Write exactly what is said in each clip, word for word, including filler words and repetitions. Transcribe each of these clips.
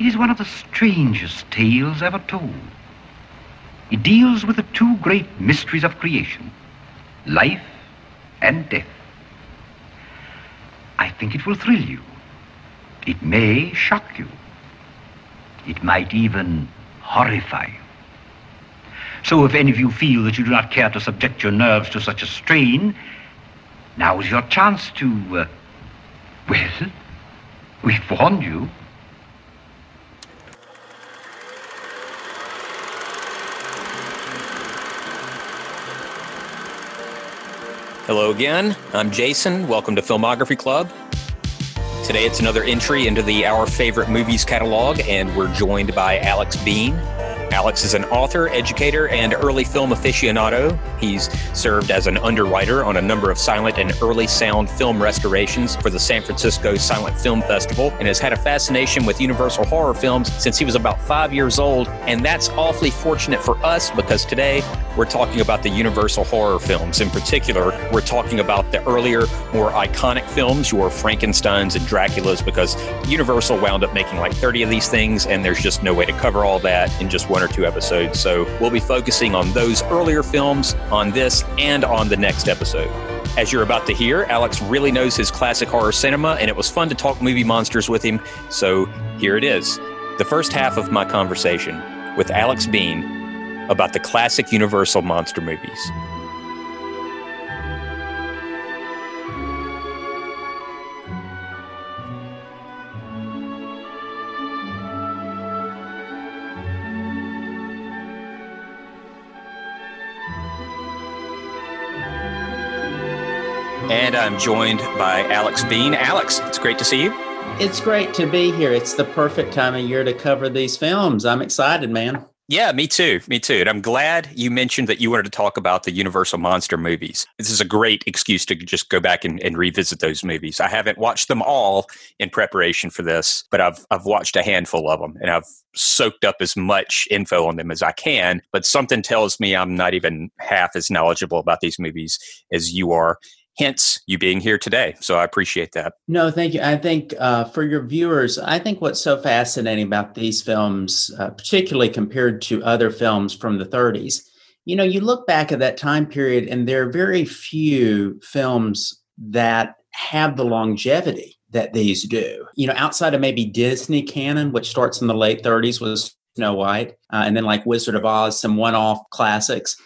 It is one of the strangest tales ever told. It deals with the two great mysteries of creation, life and death. I think it will thrill you. It may shock you. It might even horrify you. So if any of you feel that you do not care to subject your nerves to such a strain, now is your chance to, uh, well, we've warned you. Hello again, I'm Jason. Welcome to Filmography Club. Today it's another entry into the Our Favorite Movies catalog, and we're joined by Alex Bean. Alex is an author, educator, and early film aficionado. He's served as an underwriter on a number of silent and early sound film restorations for the San Francisco Silent Film Festival, and has had a fascination with Universal horror films since he was about five years old. And that's awfully fortunate for us, because today we're talking about the Universal horror films. In particular, we're talking about the earlier, more iconic films, your Frankensteins and Draculas, because Universal wound up making like thirty of these things, and there's just no way to cover all that in just one or two episodes. So we'll be focusing on those earlier films on this and on the next episode. As you're about to hear, Alex really knows his classic horror cinema, and it was fun to talk movie monsters with him. So here it is, the first half of my conversation with Alex Bean about the classic Universal monster movies. And I'm joined by Alex Bean. Alex, it's great to see you. It's great to be here. It's the perfect time of year to cover these films. I'm excited, man. Yeah, me too. Me too. And I'm glad you mentioned that you wanted to talk about the Universal monster movies. This is a great excuse to just go back and, and revisit those movies. I haven't watched them all in preparation for this, but I've I've watched a handful of them, and I've soaked up as much info on them as I can. But something tells me I'm not even half as knowledgeable about these movies as you are. Hence, you being here today. So I appreciate that. No, thank you. I think uh, for your viewers, I think what's so fascinating about these films, uh, particularly compared to other films from the thirties, you know, you look back at that time period and there are very few films that have the longevity that these do. You know, outside of maybe Disney canon, which starts in the late thirties with Snow White, uh, and then like Wizard of Oz, some one-off classics.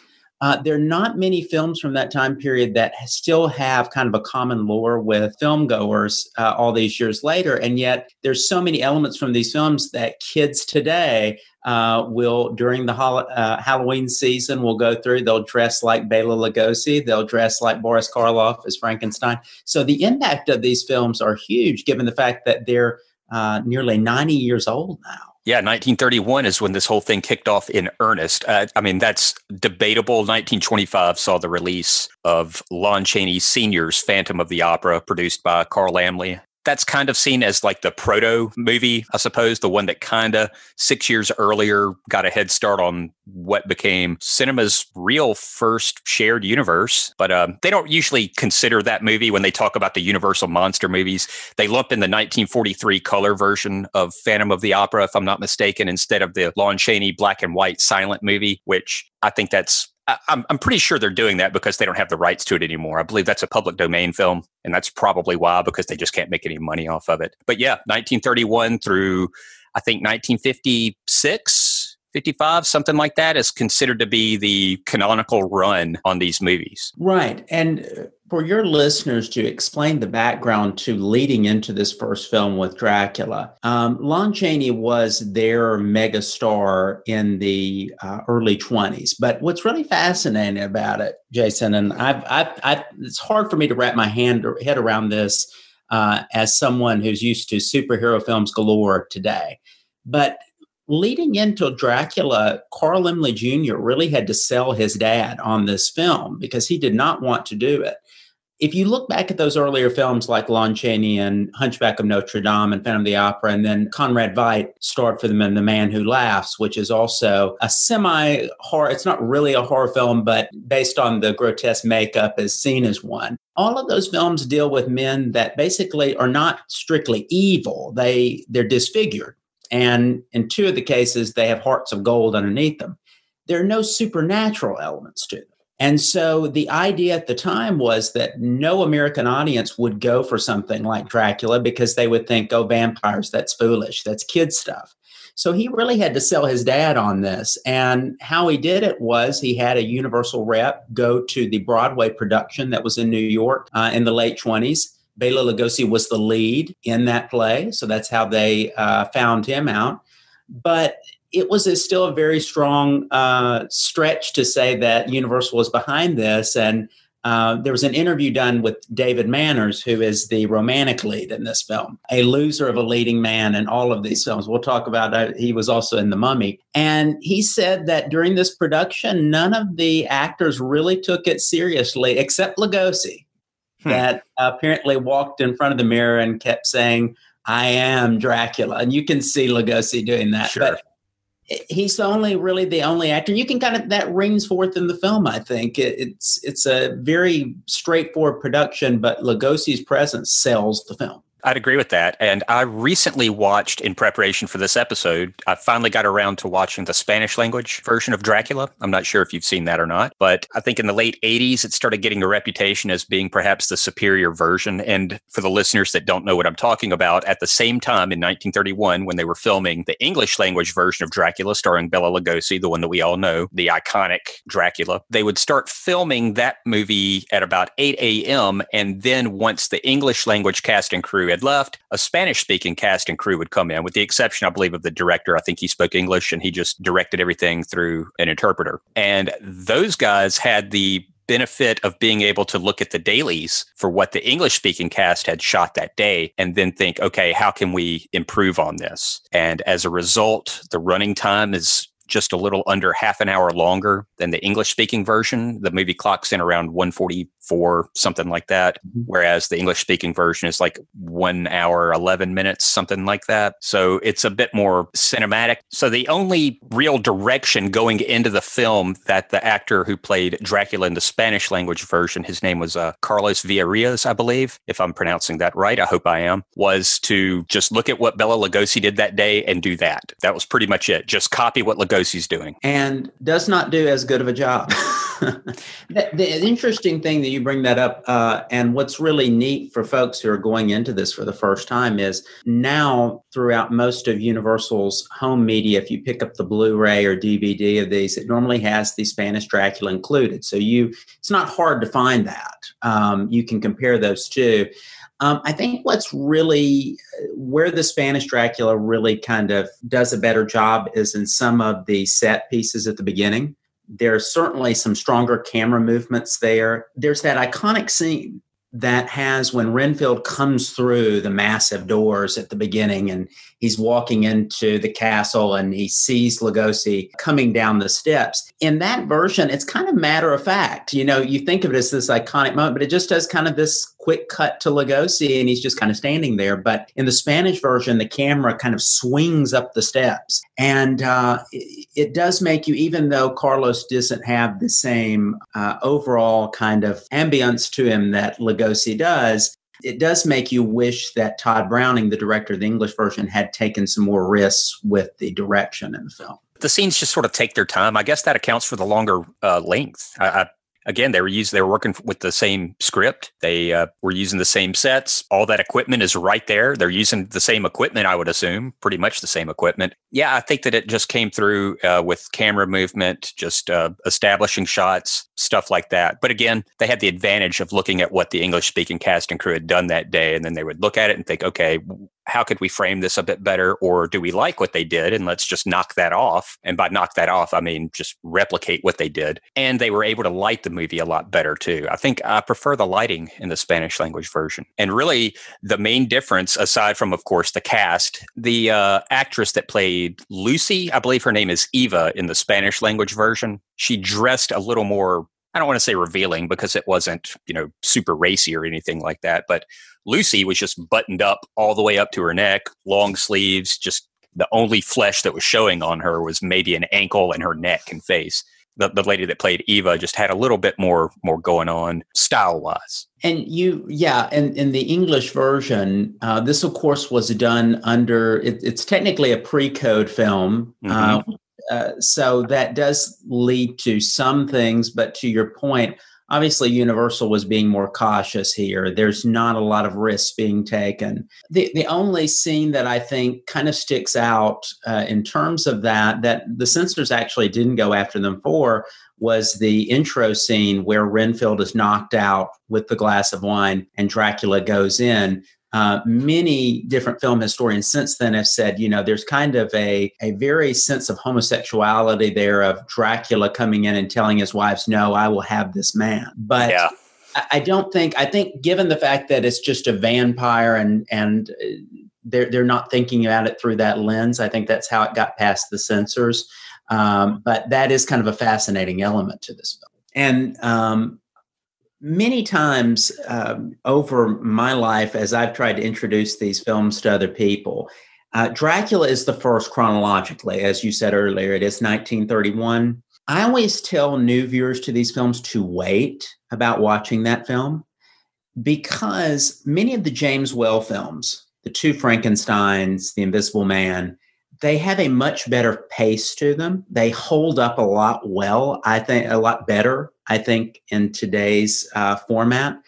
Uh, there are not many films from that time period that still have kind of a common lore with filmgoers uh, all these years later. And yet there's so many elements from these films that kids today uh, will, during the hol- uh, Halloween season, will go through. They'll dress like Bela Lugosi. They'll dress like Boris Karloff as Frankenstein. So the impact of these films are huge, given the fact that they're uh, nearly ninety years old now. Yeah, nineteen thirty-one is when this whole thing kicked off in earnest. Uh, I mean, that's debatable. nineteen twenty-five saw the release of Lon Chaney Senior's Phantom of the Opera, produced by Carl Laemmle. That's kind of seen as like the proto movie, I suppose, the one that kind of six years earlier got a head start on what became cinema's real first shared universe. But um, they don't usually consider that movie when they talk about the Universal monster movies. They lump in the nineteen forty-three color version of Phantom of the Opera, if I'm not mistaken, instead of the Lon Chaney black and white silent movie, which I think that's I'm, I'm pretty sure they're doing that because they don't have the rights to it anymore. I believe that's a public domain film, and that's probably why, because they just can't make any money off of it. But yeah, nineteen thirty-one through, I think, nineteen fifty-six, fifty-five, something like that, is considered to be the canonical run on these movies. Right. And for your listeners, to explain the background to leading into this first film with Dracula, um, Lon Chaney was their megastar in the uh, early twenties. But what's really fascinating about it, Jason, and I've, I've, I've, it's hard for me to wrap my hand or head around this uh, as someone who's used to superhero films galore today. But leading into Dracula, Carl Laemmle Junior really had to sell his dad on this film because he did not want to do it. If you look back at those earlier films like Lon Chaney and Hunchback of Notre Dame and Phantom of the Opera, and then Conrad Veidt starred for them in The Man Who Laughs, which is also a semi-horror, it's not really a horror film, but based on the grotesque makeup is seen as one. All of those films deal with men that basically are not strictly evil. They, they're disfigured. And in two of the cases, they have hearts of gold underneath them. There are no supernatural elements to them. And so the idea at the time was that no American audience would go for something like Dracula because they would think, oh, vampires, that's foolish. That's kid stuff. So he really had to sell his dad on this. And how he did it was he had a Universal rep go to the Broadway production that was in New York uh, in the late twenties. Bela Lugosi was the lead in that play. So that's how they uh, found him out. But it was a still a very strong uh, stretch to say that Universal was behind this. And uh, there was an interview done with David Manners, who is the romantic lead in this film, a loser of a leading man in all of these films. We'll talk about uh, he was also in The Mummy. And he said that during this production, none of the actors really took it seriously, except Lugosi, hmm. that apparently walked in front of the mirror and kept saying, I am Dracula. And you can see Lugosi doing that. Sure. But he's the only, really the only actor. You can kind of, that rings forth in the film, I think. It, it's it's a very straightforward production, but Lugosi's presence sells the film. I'd agree with that. And I recently watched, in preparation for this episode, I finally got around to watching the Spanish language version of Dracula. I'm not sure if you've seen that or not, but I think in the late eighties, it started getting a reputation as being perhaps the superior version. And for the listeners that don't know what I'm talking about, at the same time in nineteen thirty-one, when they were filming the English language version of Dracula starring Bela Lugosi, the one that we all know, the iconic Dracula, they would start filming that movie at about eight a.m. And then once the English language cast and crew had left, a Spanish-speaking cast and crew would come in, with the exception, I believe, of the director. I think he spoke English and he just directed everything through an interpreter. And those guys had the benefit of being able to look at the dailies for what the English-speaking cast had shot that day and then think, okay, how can we improve on this? And as a result, the running time is just a little under half an hour longer than the English-speaking version. The movie clocks in around one forty-four, something like that, whereas the English-speaking version is like one hour, eleven minutes, something like that. So it's a bit more cinematic. So the only real direction going into the film that the actor who played Dracula in the Spanish language version, his name was uh, Carlos Villarías, I believe, if I'm pronouncing that right, I hope I am, was to just look at what Bela Lugosi did that day and do that. That was pretty much it. Just copy what Lugosi he's doing. And does not do as good of a job. the, the interesting thing that you bring that up, uh, and what's really neat for folks who are going into this for the first time is now throughout most of Universal's home media, if you pick up the Blu-ray or D V D of these, it normally has the Spanish Dracula included. So you, it's not hard to find that. Um, you can compare those two. Um, I think what's really where the Spanish Dracula really kind of does a better job is in some of the set pieces at the beginning. There are certainly some stronger camera movements there. There's that iconic scene that has when Renfield comes through the massive doors at the beginning and he's walking into the castle and he sees Lugosi coming down the steps. In that version, it's kind of matter of fact. You know, you think of it as this iconic moment, but it just does kind of this quick cut to Lugosi and he's just kind of standing there. But in the Spanish version, the camera kind of swings up the steps. And uh, it, it does make you, even though Carlos doesn't have the same uh, overall kind of ambience to him that Lugosi does, it does make you wish that Todd Browning, the director of the English version, had taken some more risks with the direction in the film. The scenes just sort of take their time. I guess that accounts for the longer uh, length. I, I Again, they were used, they were working with the same script. They uh, were using the same sets. All that equipment is right there. They're using the same equipment, I would assume, pretty much the same equipment. Yeah, I think that it just came through uh, with camera movement, just uh, establishing shots, stuff like that. But again, they had the advantage of looking at what the English-speaking cast and crew had done that day. And then they would look at it and think, okay, how could we frame this a bit better? Or do we like what they did? And let's just knock that off. And by knock that off, I mean, just replicate what they did. And they were able to light the movie a lot better too. I think I prefer the lighting in the Spanish language version. And really the main difference, aside from, of course, the cast, the uh, actress that played Lucy, I believe her name is Eva in the Spanish language version. She dressed a little more, I don't want to say revealing because it wasn't, you know, super racy or anything like that. But Lucy was just buttoned up all the way up to her neck, long sleeves. Just the only flesh that was showing on her was maybe an ankle and her neck and face. the, the lady that played Eva just had a little bit more more going on style wise. And you, yeah, and in the English version, uh, this of course was done under. It, it's technically a pre-code film, mm-hmm. uh, uh, so that does lead to some things. But to your point, obviously, Universal was being more cautious here. There's not a lot of risks being taken. The the only scene that I think kind of sticks out uh, in terms of that, that the censors actually didn't go after them for, was the intro scene where Renfield is knocked out with the glass of wine and Dracula goes in. Uh, many different film historians since then have said, you know, there's kind of a, a very sense of homosexuality there of Dracula coming in and telling his wives, no, I will have this man. But yeah. I, I don't think, I think given the fact that it's just a vampire and, and they're, they're not thinking about it through that lens, I think that's how it got past the censors. Um, but that is kind of a fascinating element to this film. And, um, Many times um, over my life, as I've tried to introduce these films to other people, uh, Dracula is the first chronologically, as you said earlier. It is nineteen thirty-one. I always tell new viewers to these films to wait about watching that film because many of the James Whale films, the two Frankensteins, The Invisible Man, they have a much better pace to them. They hold up a lot well, I think, a lot better, I think, in today's uh, format.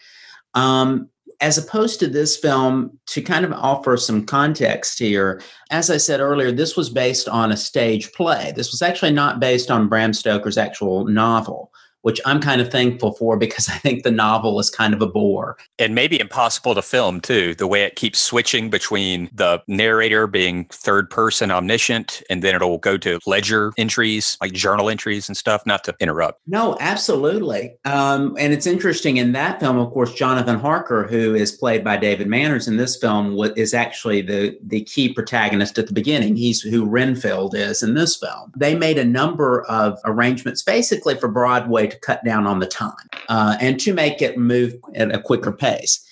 Um, as opposed to this film, to kind of offer some context here, as I said earlier, this was based on a stage play. This was actually not based on Bram Stoker's actual novel, which I'm kind of thankful for because I think the novel is kind of a bore. And maybe impossible to film, too, the way it keeps switching between the narrator being third-person omniscient, and then it'll go to ledger entries, like journal entries and stuff, not to interrupt. No, absolutely. Um, and it's interesting in that film, of course, Jonathan Harker, who is played by David Manners in this film, is actually the, the key protagonist at the beginning. He's who Renfield is in this film. They made a number of arrangements basically for Broadway to cut down on the time uh, and to make it move at a quicker pace.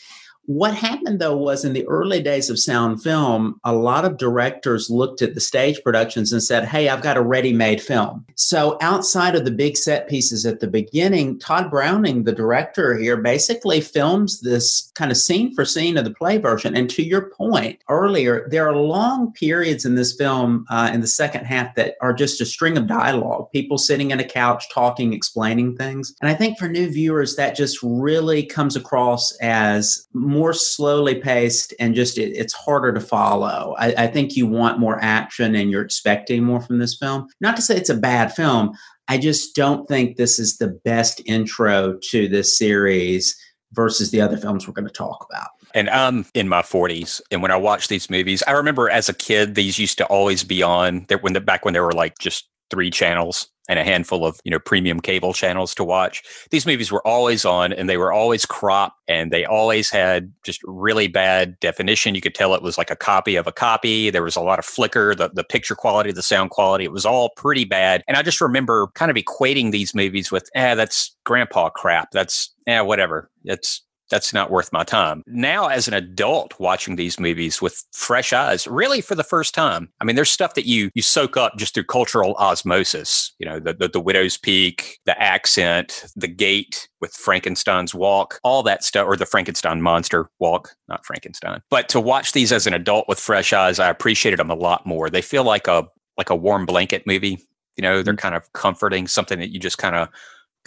What happened, though, was in the early days of sound film, a lot of directors looked at the stage productions and said, hey, I've got a ready-made film. So outside of the big set pieces at the beginning, Todd Browning, the director here, basically films this kind of scene for scene of the play version. And to your point earlier, there are long periods in this film uh, in the second half that are just a string of dialogue, people sitting on a couch, talking, explaining things. And I think for new viewers, that just really comes across as more slowly paced and just it, it's harder to follow. I, I think you want more action and you're expecting more from this film. Not to say it's a bad film. I just don't think this is the best intro to this series versus the other films we're going to talk about. And I'm in my forties, and when I watch these movies, I remember as a kid, these used to always be on there when the back when there were like just three channels and a handful of, you know, premium cable channels to watch. These movies were always on and they were always cropped and they always had just really bad definition. You could tell it was like a copy of a copy. There was a lot of flicker, the, the picture quality, the sound quality, it was all pretty bad. And I just remember kind of equating these movies with, eh, that's grandpa crap. That's, eh, whatever. It's, That's not worth my time. Now, as an adult watching these movies with fresh eyes, really for the first time, I mean, there's stuff that you you soak up just through cultural osmosis. You know, the the, the widow's peak, the accent, the gait with Frankenstein's walk, all that stuff, or the Frankenstein monster walk, not Frankenstein. But to watch these as an adult with fresh eyes, I appreciated them a lot more. They feel like a like a warm blanket movie. You know, they're kind of comforting, something that you just kind of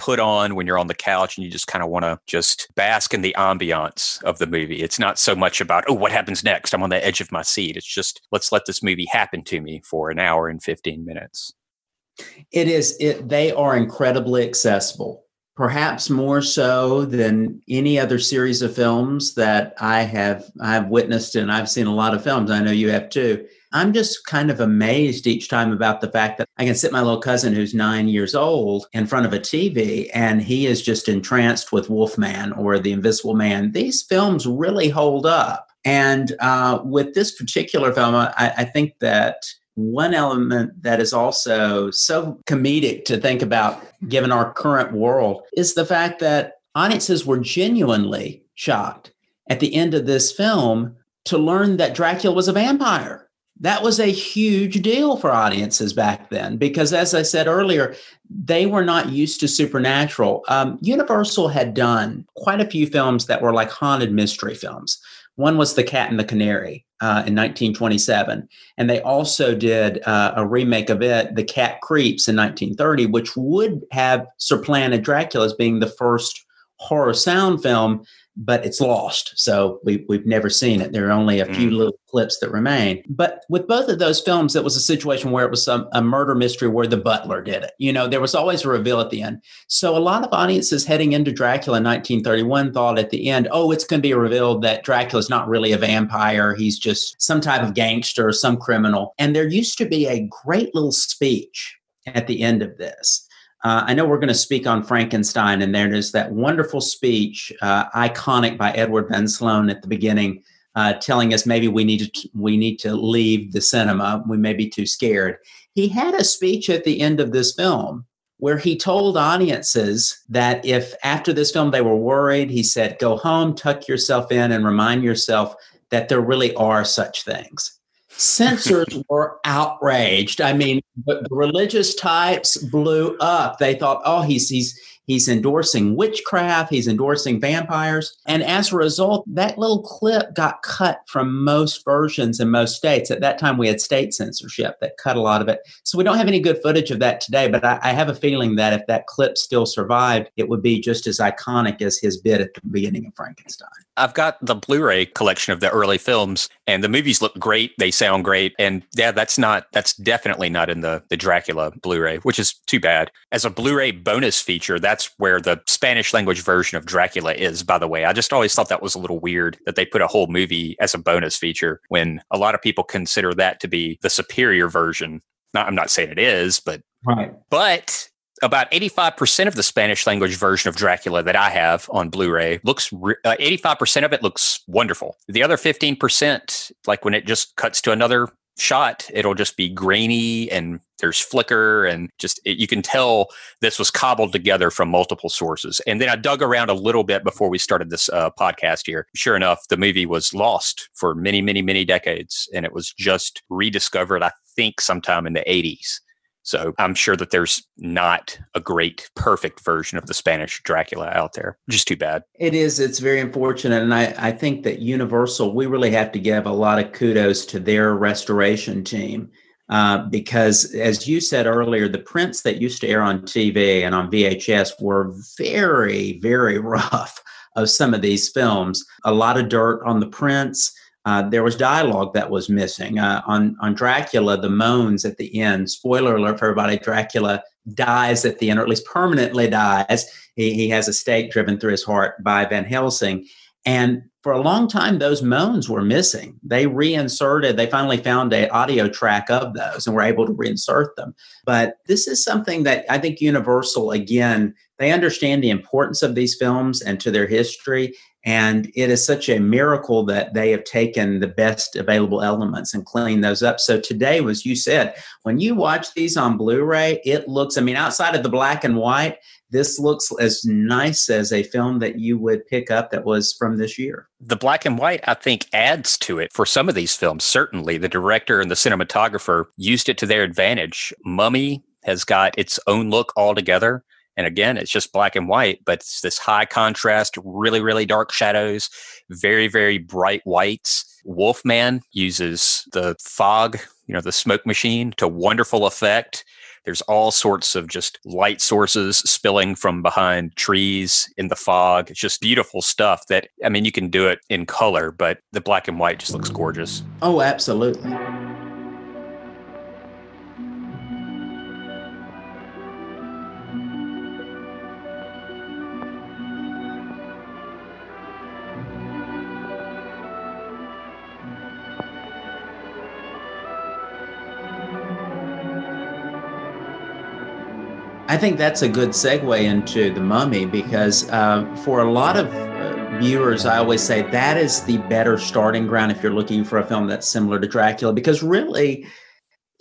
put on when you're on the couch and you just kind of want to just bask in the ambiance of the movie. It's not so much about, oh, what happens next? I'm on the edge of my seat. It's just, let's let this movie happen to me for an hour and fifteen minutes. It is, it, they are incredibly accessible, perhaps more so than any other series of films that I have, I've witnessed, and I've seen a lot of films. I know you have too. I'm just kind of amazed each time about the fact that I can sit my little cousin who's nine years old in front of a T V and he is just entranced with Wolfman or The Invisible Man. These films really hold up. And uh, with this particular film, I, I think that one element that is also so comedic to think about given our current world is the fact that audiences were genuinely shocked at the end of this film to learn that Dracula was a vampire. That was a huge deal for audiences back then because, as I said earlier, they were not used to supernatural. Um, Universal had done quite a few films that were like haunted mystery films. One was The Cat and the Canary uh, in nineteen twenty-seven, and they also did uh, a remake of it, The Cat Creeps, in nineteen thirty, which would have supplanted Dracula as being the first horror sound film, but it's lost. So we, we've never seen it. There are only a few mm. little clips that remain. But with both of those films, it was a situation where it was some, a murder mystery where the butler did it. You know, there was always a reveal at the end. So a lot of audiences heading into Dracula in nineteen thirty-one thought at the end, oh, it's going to be revealed that Dracula's not really a vampire. He's just some type of gangster or some criminal. And there used to be a great little speech at the end of this. Uh, I know we're going to speak on Frankenstein, and there is that wonderful speech, uh, iconic by Edward Van Sloan at the beginning, uh, telling us maybe we need to we need to leave the cinema. We may be too scared. He had a speech at the end of this film where he told audiences that if after this film they were worried, he said, go home, tuck yourself in, and remind yourself that there really are such things. Censors were outraged. I mean, the religious types blew up. They thought, oh, he's he's he's endorsing witchcraft. He's endorsing vampires. And as a result, that little clip got cut from most versions in most states. At that time, we had state censorship that cut a lot of it. So we don't have any good footage of that today. But I, I have a feeling that if that clip still survived, it would be just as iconic as his bit at the beginning of Frankenstein. I've got the Blu-ray collection of the early films, and the movies look great. They sound great. And yeah, that's not, that's definitely not in the, the Dracula Blu-ray, which is too bad. As a Blu-ray bonus feature, that's where the Spanish language version of Dracula is, by the way. I just always thought that was a little weird that they put a whole movie as a bonus feature when a lot of people consider that to be the superior version. Not, I'm not saying it is, but, right. but about eighty-five percent of the Spanish language version of Dracula that I have on Blu-ray looks, re- uh, eighty-five percent of it looks wonderful. The other fifteen percent, like when it just cuts to another shot, it'll just be grainy and there's flicker and just, it, you can tell this was cobbled together from multiple sources. And then I dug around a little bit before we started this uh, podcast here. Sure enough, the movie was lost for many, many, many decades. And it was just rediscovered, I think, sometime in the eighties. So I'm sure that there's not a great, perfect version of the Spanish Dracula out there. Just too bad. It is. It's very unfortunate. And I, I think that Universal, we really have to give a lot of kudos to their restoration team. Uh, because, as you said earlier, the prints that used to air on T V and on V H S were very, very rough of some of these films. A lot of dirt on the prints. Uh, there was dialogue that was missing. Uh, on, on Dracula, the moans at the end, spoiler alert for everybody, Dracula dies at the end, or at least permanently dies. He, he has a stake driven through his heart by Van Helsing. And for a long time, those moans were missing. They reinserted, they finally found an audio track of those and were able to reinsert them. But this is something that I think Universal, again, they understand the importance of these films and to their history. And it is such a miracle that they have taken the best available elements and cleaned those up. So today, as you said, when you watch these on Blu-ray, it looks, I mean, outside of the black and white, this looks as nice as a film that you would pick up that was from this year. The black and white, I think, adds to it for some of these films. Certainly, the director and the cinematographer used it to their advantage. Mummy has got its own look altogether. And again, it's just black and white, but it's this high contrast, really, really dark shadows, very, very bright whites. Wolfman uses the fog, you know, the smoke machine to wonderful effect. There's all sorts of just light sources spilling from behind trees in the fog. It's just beautiful stuff that, I mean, you can do it in color, but the black and white just looks gorgeous. Oh, absolutely. I think that's a good segue into The Mummy because uh, for a lot of uh, viewers, I always say that is the better starting ground if you're looking for a film that's similar to Dracula, because really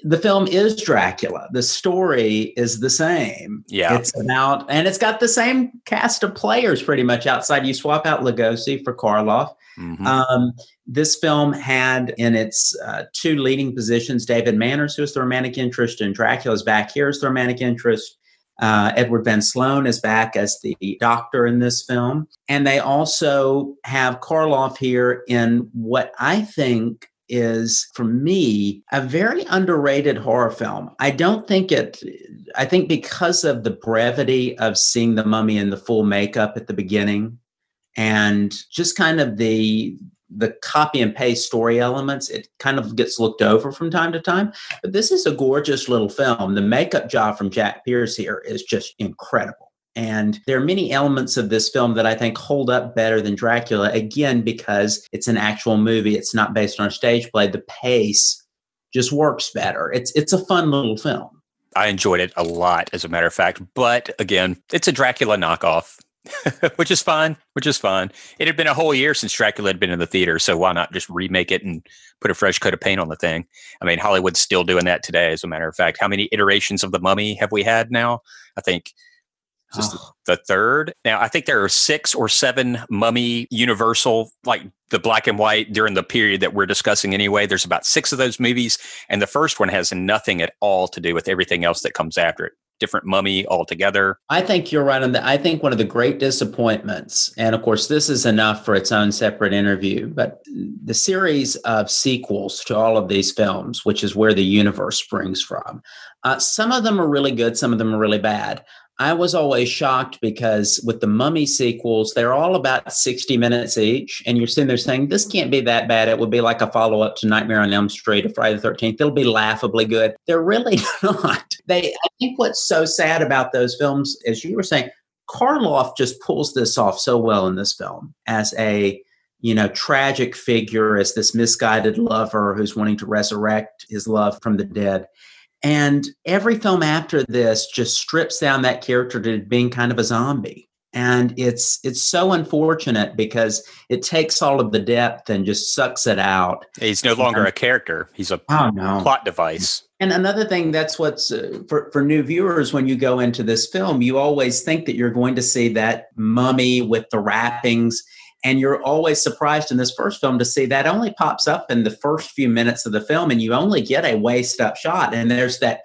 the film is Dracula. The story is the same. Yeah. It's about, and it's got the same cast of players pretty much outside. You swap out Lugosi for Karloff. Mm-hmm. Um, This film had in its uh, two leading positions, David Manners, who is the romantic interest, and Dracula is back here as the romantic interest. Uh, Edward Van Sloan is back as the doctor in this film. And they also have Karloff here in what I think is, for me, a very underrated horror film. I don't think it, I think because of the brevity of seeing the mummy in the full makeup at the beginning and just kind of the the copy and paste story elements, it kind of gets looked over from time to time. But this is a gorgeous little film. The makeup job from Jack Pierce here is just incredible. And there are many elements of this film that I think hold up better than Dracula, again, because it's an actual movie. It's not based on a stage play. The pace just works better. It's it's a fun little film. I enjoyed it a lot, as a matter of fact. But again, it's a Dracula knockoff. which is fine, which is fine. It had been a whole year since Dracula had been in the theater, so why not just remake it and put a fresh coat of paint on the thing? I mean, Hollywood's still doing that today, as a matter of fact. How many iterations of The Mummy have we had now? I think just oh. the third. Now, I think there are six or seven Mummy Universal, like the black and white during the period that we're discussing anyway. There's about six of those movies, and the first one has nothing at all to do with everything else that comes after it. Different mummy altogether. I think you're right on that. I think one of the great disappointments, and of course this is enough for its own separate interview, but the series of sequels to all of these films, which is where the universe springs from, uh, some of them are really good, some of them are really bad. I was always shocked because with the Mummy sequels, they're all about sixty minutes each. And you're sitting there saying, this can't be that bad. It would be like a follow-up to Nightmare on Elm Street or Friday the thirteenth. It'll be laughably good. They're really not. They. I think what's so sad about those films, as you were saying, Karloff just pulls this off so well in this film as a, you know, tragic figure, as this misguided lover who's wanting to resurrect his love from the dead. And every film after this just strips down that character to being kind of a zombie. And it's it's so unfortunate because it takes all of the depth and just sucks it out. He's no longer um, a character. He's a oh, no. plot device. And another thing, that's what's uh, for, for new viewers, when you go into this film, you always think that you're going to see that mummy with the wrappings. And you're always surprised in this first film to see that only pops up in the first few minutes of the film, and you only get a waist-up shot. And there's that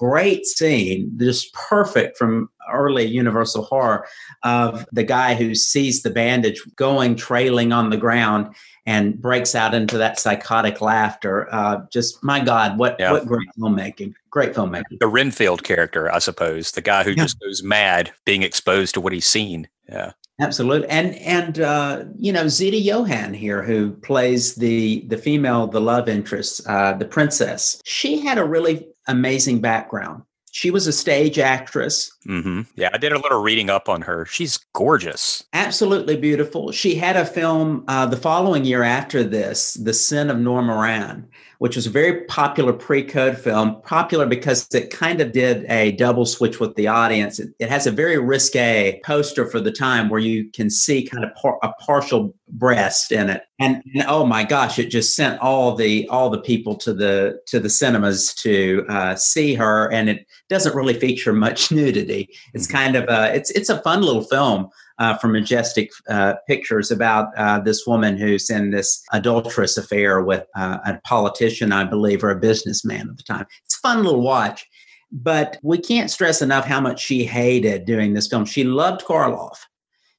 great scene, just perfect from early Universal horror, of the guy who sees the bandage going trailing on the ground and breaks out into that psychotic laughter. Uh, just, my God, what, yeah. what great filmmaking. Great filmmaking. The Renfield character, I suppose, the guy who yeah. just goes mad being exposed to what he's seen. Yeah. Absolutely. And, and uh, you know, Zita Johann here, who plays the the female, the love interest, uh, the princess, she had a really amazing background. She was a stage actress. Mm-hmm. Yeah, I did a little reading up on her. She's gorgeous. Absolutely beautiful. She had a film uh, the following year after this, The Sin of Norma Rand, which was a very popular pre-code film, popular because it kind of did a double switch with the audience. It, it has a very risque poster for the time where you can see kind of par- a partial breast in it. And, and oh my gosh, it just sent all the all the people to the to the cinemas to uh, see her, and it doesn't really feature much nudity. It's kind of a it's it's a fun little film uh, from Majestic uh, Pictures about uh, this woman who's in this adulterous affair with uh, a politician, I believe, or a businessman at the time. It's a fun little watch, but we can't stress enough how much she hated doing this film. She loved Karloff.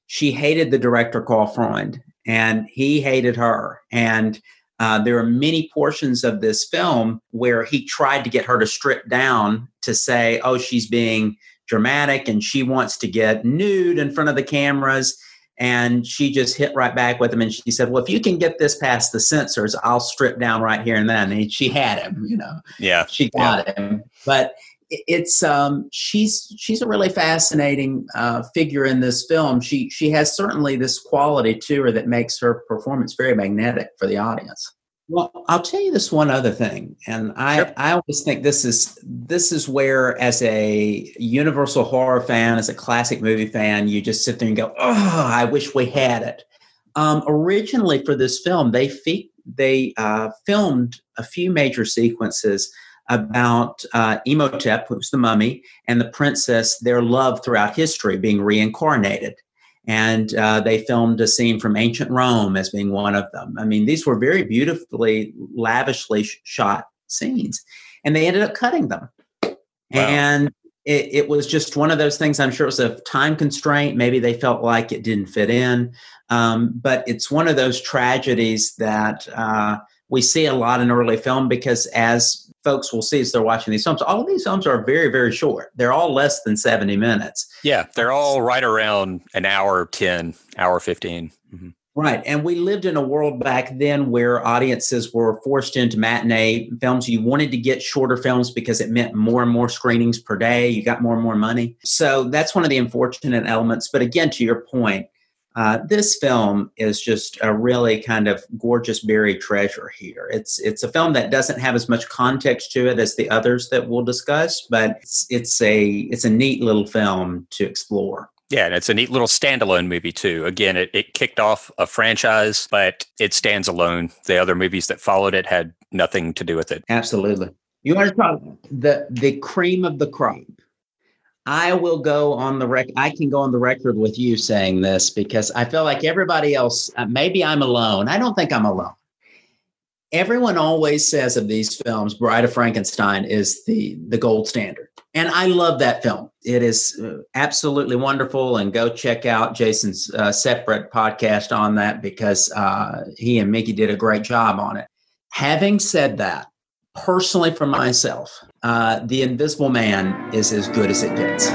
She hated the director Carl Freund, and he hated her. And uh, there are many portions of this film where he tried to get her to strip down to say, oh, she's being dramatic and she wants to get nude in front of the cameras. And she just hit right back with him. And she said, well, if you can get this past the censors, I'll strip down right here and then. And she had him, you know. Yeah. She got yeah. him. But It's um she's she's a really fascinating uh, figure in this film. She she has certainly this quality to her that makes her performance very magnetic for the audience. Well, I'll tell you this one other thing, and I sure. I always think this is this is where, as a Universal horror fan, as a classic movie fan, you just sit there and go, oh, I wish we had it. Um, originally for this film, they fe- they uh, filmed a few major sequences about uh, Imhotep, who's the mummy, and the princess, their love throughout history being reincarnated. And uh, they filmed a scene from ancient Rome as being one of them. I mean, these were very beautifully, lavishly sh- shot scenes, and they ended up cutting them. Wow. And it, it was just one of those things. I'm sure it was a time constraint. Maybe they felt like it didn't fit in. Um, but it's one of those tragedies that uh, we see a lot in early film, because as folks will see as they're watching these films, all of these films are very, very short. They're all less than seventy minutes. Yeah, they're all right around an hour ten, hour fifteen. Mm-hmm. Right. And we lived in a world back then where audiences were forced into matinee films. You wanted to get shorter films because it meant more and more screenings per day. You got more and more money. So that's one of the unfortunate elements. But again, to your point, Uh, this film is just a really kind of gorgeous buried treasure here. It's it's a film that doesn't have as much context to it as the others that we'll discuss, but it's, it's a it's a neat little film to explore. Yeah, and it's a neat little standalone movie, too. Again, it, it kicked off a franchise, but it stands alone. The other movies that followed it had nothing to do with it. Absolutely. You want to talk the the cream of the crop. I will go on the record. I can go on the record with you saying this, because I feel like everybody else, uh, maybe I'm alone. I don't think I'm alone. Everyone always says of these films, Bride of Frankenstein is the, the gold standard. And I love that film. It is uh, absolutely wonderful. And go check out Jason's uh, separate podcast on that, because uh, he and Mickey did a great job on it. Having said that, personally, for myself, uh, The Invisible Man is as good as it gets.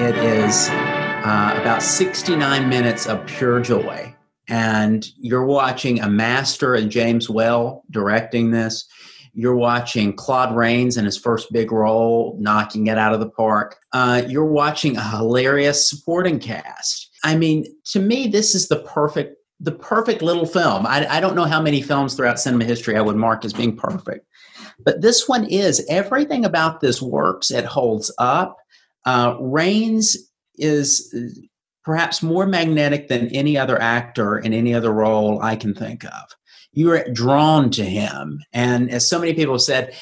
It is uh, about sixty-nine minutes of pure joy. And you're watching a master and James Whale directing this. You're watching Claude Rains in his first big role, knocking it out of the park. Uh, you're watching a hilarious supporting cast. I mean, to me, this is the perfect, the perfect little film. I, I don't know how many films throughout cinema history I would mark as being perfect, but this one is. Everything about this works. It holds up. Uh, Rains is perhaps more magnetic than any other actor in any other role I can think of. You are drawn to him. And as so many people said,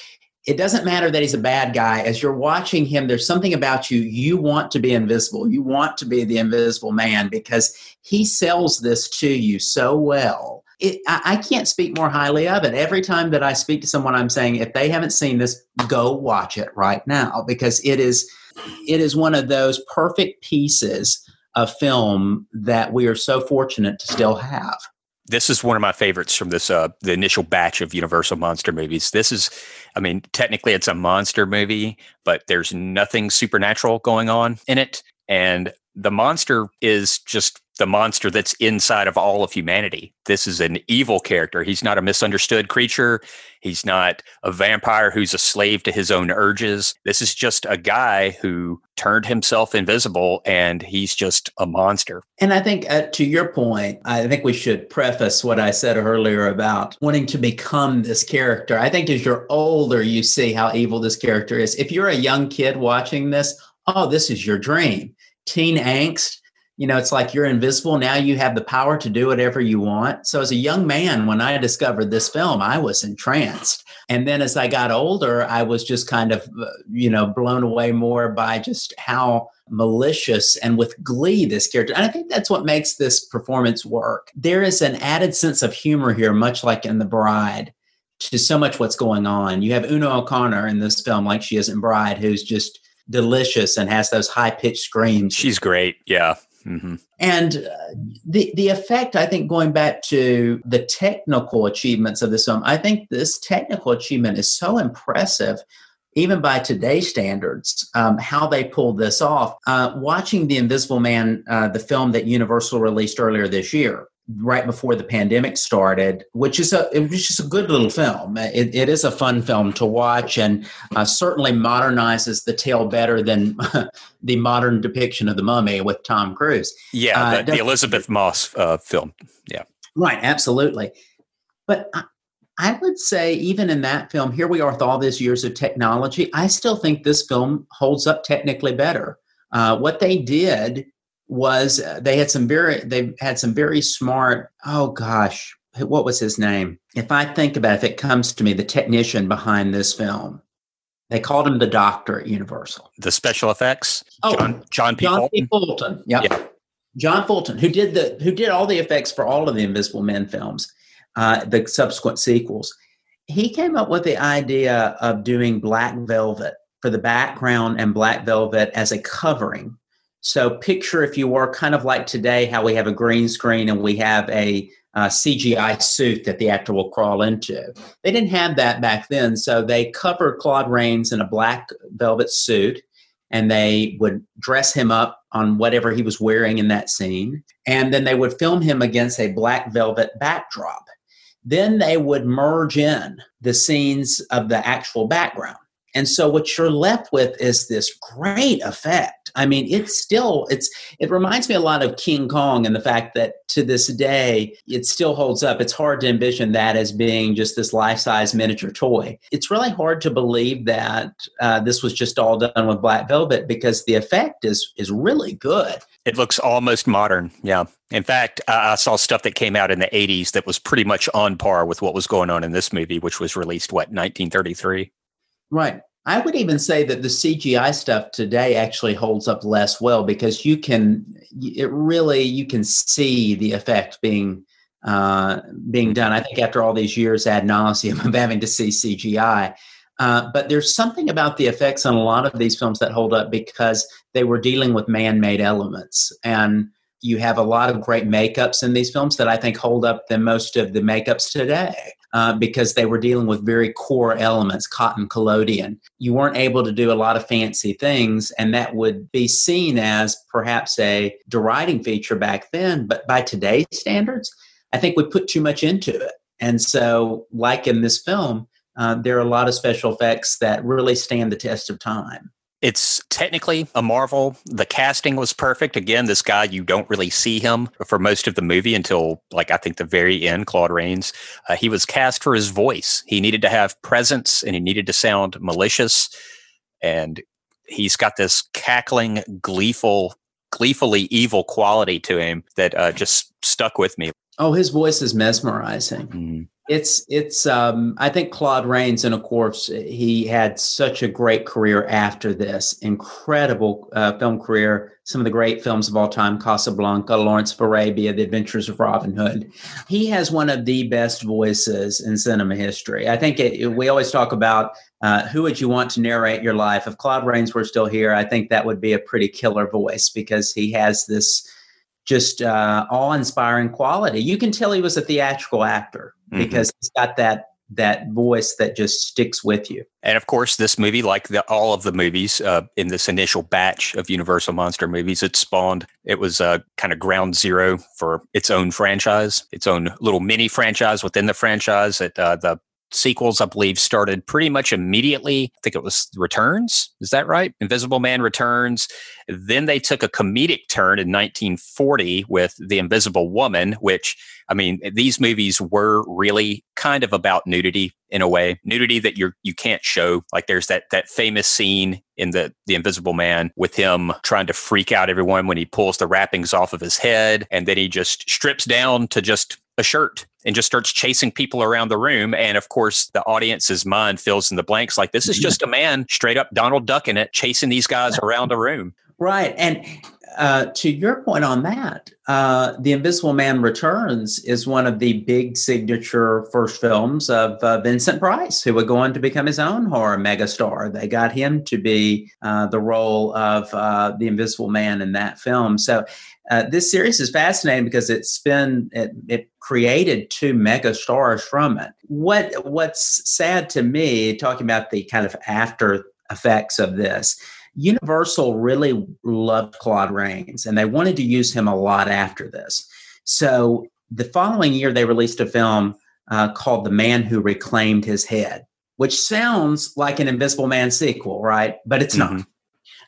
it doesn't matter that he's a bad guy. As you're watching him, there's something about you. You want to be invisible. You want to be the Invisible Man, because he sells this to you so well. It, I, I can't speak more highly of it. Every time that I speak to someone, I'm saying, if they haven't seen this, go watch it right now, because it is, it is one of those perfect pieces of film that we are so fortunate to still have. This is one of my favorites from this uh, the initial batch of Universal monster movies. This is, I mean, technically it's a monster movie, but there's nothing supernatural going on in it. And the monster is just the monster that's inside of all of humanity. This is an evil character. He's not a misunderstood creature. He's not a vampire who's a slave to his own urges. This is just a guy who turned himself invisible, and he's just a monster. And I think uh, to your point, I think we should preface what I said earlier about wanting to become this character. I think as you're older, you see how evil this character is. If you're a young kid watching this, oh, this is your dream. Teen angst, you know, it's like you're invisible. Now you have the power to do whatever you want. So as a young man, when I discovered this film, I was entranced. And then as I got older, I was just kind of, you know, blown away more by just how malicious and with glee this character. And I think that's what makes this performance work. There is an added sense of humor here, much like in The Bride, to so much what's going on. You have Una O'Connor in this film, like she is in Bride, who's just delicious and has those high-pitched screams. She's great. Yeah. Mm-hmm. And uh, the the effect, I think, going back to the technical achievements of this film, I think this technical achievement is so impressive, even by today's standards, um, how they pulled this off. Uh, watching The Invisible Man, uh, the film that Universal released earlier this year, right before the pandemic started, which is a it was just a good little film. It, it is a fun film to watch, and uh, certainly modernizes the tale better than the modern depiction of The Mummy with Tom Cruise. Yeah, uh, the, the Elizabeth Moss uh, film. Yeah, right, absolutely. But I, I would say even in that film, here we are with all these years of technology, I still think this film holds up technically better. Uh, what they did was uh, they had some very they had some very smart. Oh gosh, what was his name? If I think about it, if it comes to me, the technician behind this film. They called him the doctor at Universal. The special effects. Oh, John, John P. John Fulton. P. Fulton. Yep. Yeah. John Fulton, who did the who did all the effects for all of the Invisible Men films, uh, the subsequent sequels. He came up with the idea of doing black velvet for the background and black velvet as a covering. So picture, if you were, kind of like today, how we have a green screen and we have a uh, C G I suit that the actor will crawl into. They didn't have that back then, so they covered Claude Rains in a black velvet suit, and they would dress him up on whatever he was wearing in that scene, and then they would film him against a black velvet backdrop. Then they would merge in the scenes of the actual background. And so what you're left with is this great effect. I mean, it's still, it's it reminds me a lot of King Kong, and the fact that to this day, it still holds up. It's hard to envision that as being just this life-size miniature toy. It's really hard to believe that uh, this was just all done with black velvet, because the effect is is really good. It looks almost modern, yeah. In fact, uh, I saw stuff that came out in the eighties that was pretty much on par with what was going on in this movie, which was released, what, nineteen thirty-three? Right. I would even say that the C G I stuff today actually holds up less well, because you can, it really, you can see the effect being uh, being done. I think after all these years ad nauseum of having to see C G I, uh, but there's something about the effects on a lot of these films that hold up, because they were dealing with man-made elements, and you have a lot of great makeups in these films that I think hold up than most of the makeups today. Uh, because they were dealing with very core elements, cotton collodion. You weren't able to do a lot of fancy things, and that would be seen as perhaps a deriding feature back then. But by today's standards, I think we put too much into it. And so, like in this film, uh, there are a lot of special effects that really stand the test of time. It's technically a marvel. The casting was perfect. Again, this guy, you don't really see him for most of the movie until, like, I think the very end, Claude Rains. Uh, he was cast for his voice. He needed to have presence, and he needed to sound malicious. And he's got this cackling, gleeful, gleefully evil quality to him that uh, just stuck with me. Oh, his voice is mesmerizing. Mm-hmm. It's, it's, um, I think Claude Rains, and of course, he had such a great career after this, incredible uh, film career, some of the great films of all time, Casablanca, Lawrence of Arabia, The Adventures of Robin Hood. He has one of the best voices in cinema history. I think it, it, we always talk about uh, who would you want to narrate your life? If Claude Rains were still here, I think that would be a pretty killer voice, because he has this just uh, awe-inspiring quality. You can tell he was a theatrical actor, because mm-hmm. he's got that that voice that just sticks with you. And of course, this movie, like the, all of the movies uh, in this initial batch of Universal Monster movies, it spawned, it was uh, kind of ground zero for its own franchise, its own little mini franchise within the franchise. It, uh, the sequels, I believe, started pretty much immediately. I think it was Returns. Is that right? Invisible Man Returns. Then they took a comedic turn in nineteen forty with The Invisible Woman, which, I mean, these movies were really kind of about nudity in a way. Nudity that you're, you can't show. Like, there's that that famous scene in the, the Invisible Man with him trying to freak out everyone when he pulls the wrappings off of his head. And then he just strips down to just a shirt and just starts chasing people around the room. And of course, the audience's mind fills in the blanks, like, this is just a man straight up Donald Ducking it, chasing these guys around the room. Right. And uh, to your point on that, uh, The Invisible Man Returns is one of the big signature first films of uh, Vincent Price, who would go on to become his own horror megastar. They got him to be uh, the role of uh, The Invisible Man in that film. So uh, this series is fascinating because it's been, it, it created two megastars from it. What What's sad to me, talking about the kind of after effects of this, Universal really loved Claude Rains, and they wanted to use him a lot after this. So the following year, they released a film uh, called The Man Who Reclaimed His Head, which sounds like an Invisible Man sequel, right? But it's mm-hmm. not.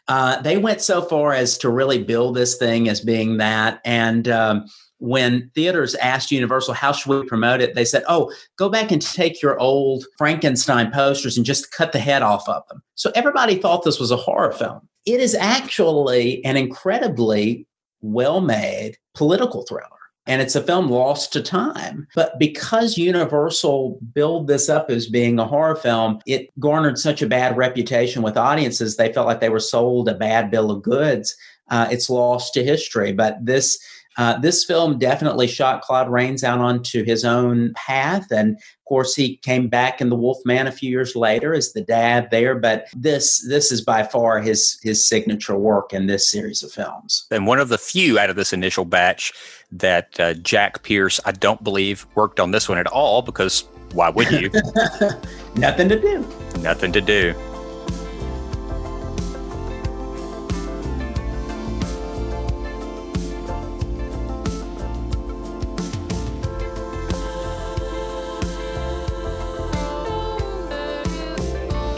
Uh, they went so far as to really build this thing as being that. And um, when theaters asked Universal, how should we promote it? They said, oh, go back and take your old Frankenstein posters and just cut the head off of them. So everybody thought this was a horror film. It is actually an incredibly well-made political thriller. And it's a film lost to time. But because Universal billed this up as being a horror film, it garnered such a bad reputation with audiences, they felt like they were sold a bad bill of goods. Uh, it's lost to history. But this uh, this film definitely shot Claude Rains out onto his own path. And of course, he came back in The Wolfman a few years later as the dad there, but this this is by far his his signature work in this series of films. And one of the few out of this initial batch that uh, Jack Pierce, I don't believe, worked on this one at all, because why would you? Nothing to do. Nothing to do.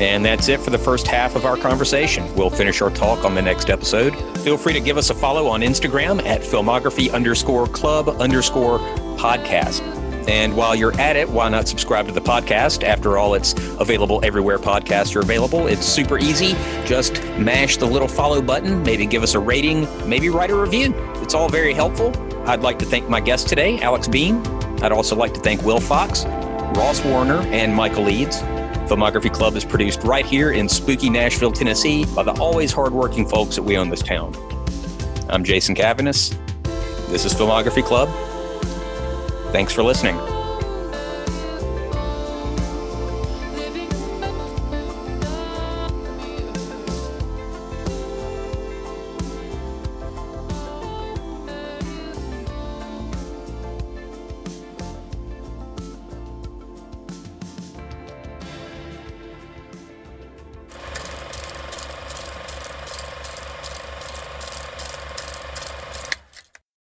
And that's it for the first half of our conversation. We'll finish our talk on the next episode. Feel free to give us a follow on Instagram at filmography underscore club underscore podcast. And while you're at it, why not subscribe to the podcast? After all, it's available everywhere podcasts are available. It's super easy. Just mash the little follow button, maybe give us a rating, maybe write a review. It's all very helpful. I'd like to thank my guest today, Alex Bean. I'd also like to thank Will Fox, Ross Warner, and Michael Eads. Filmography Club is produced right here in spooky Nashville, Tennessee, by the always hardworking folks that we own this town. I'm Jason Cavanis. This is Filmography Club. Thanks for listening.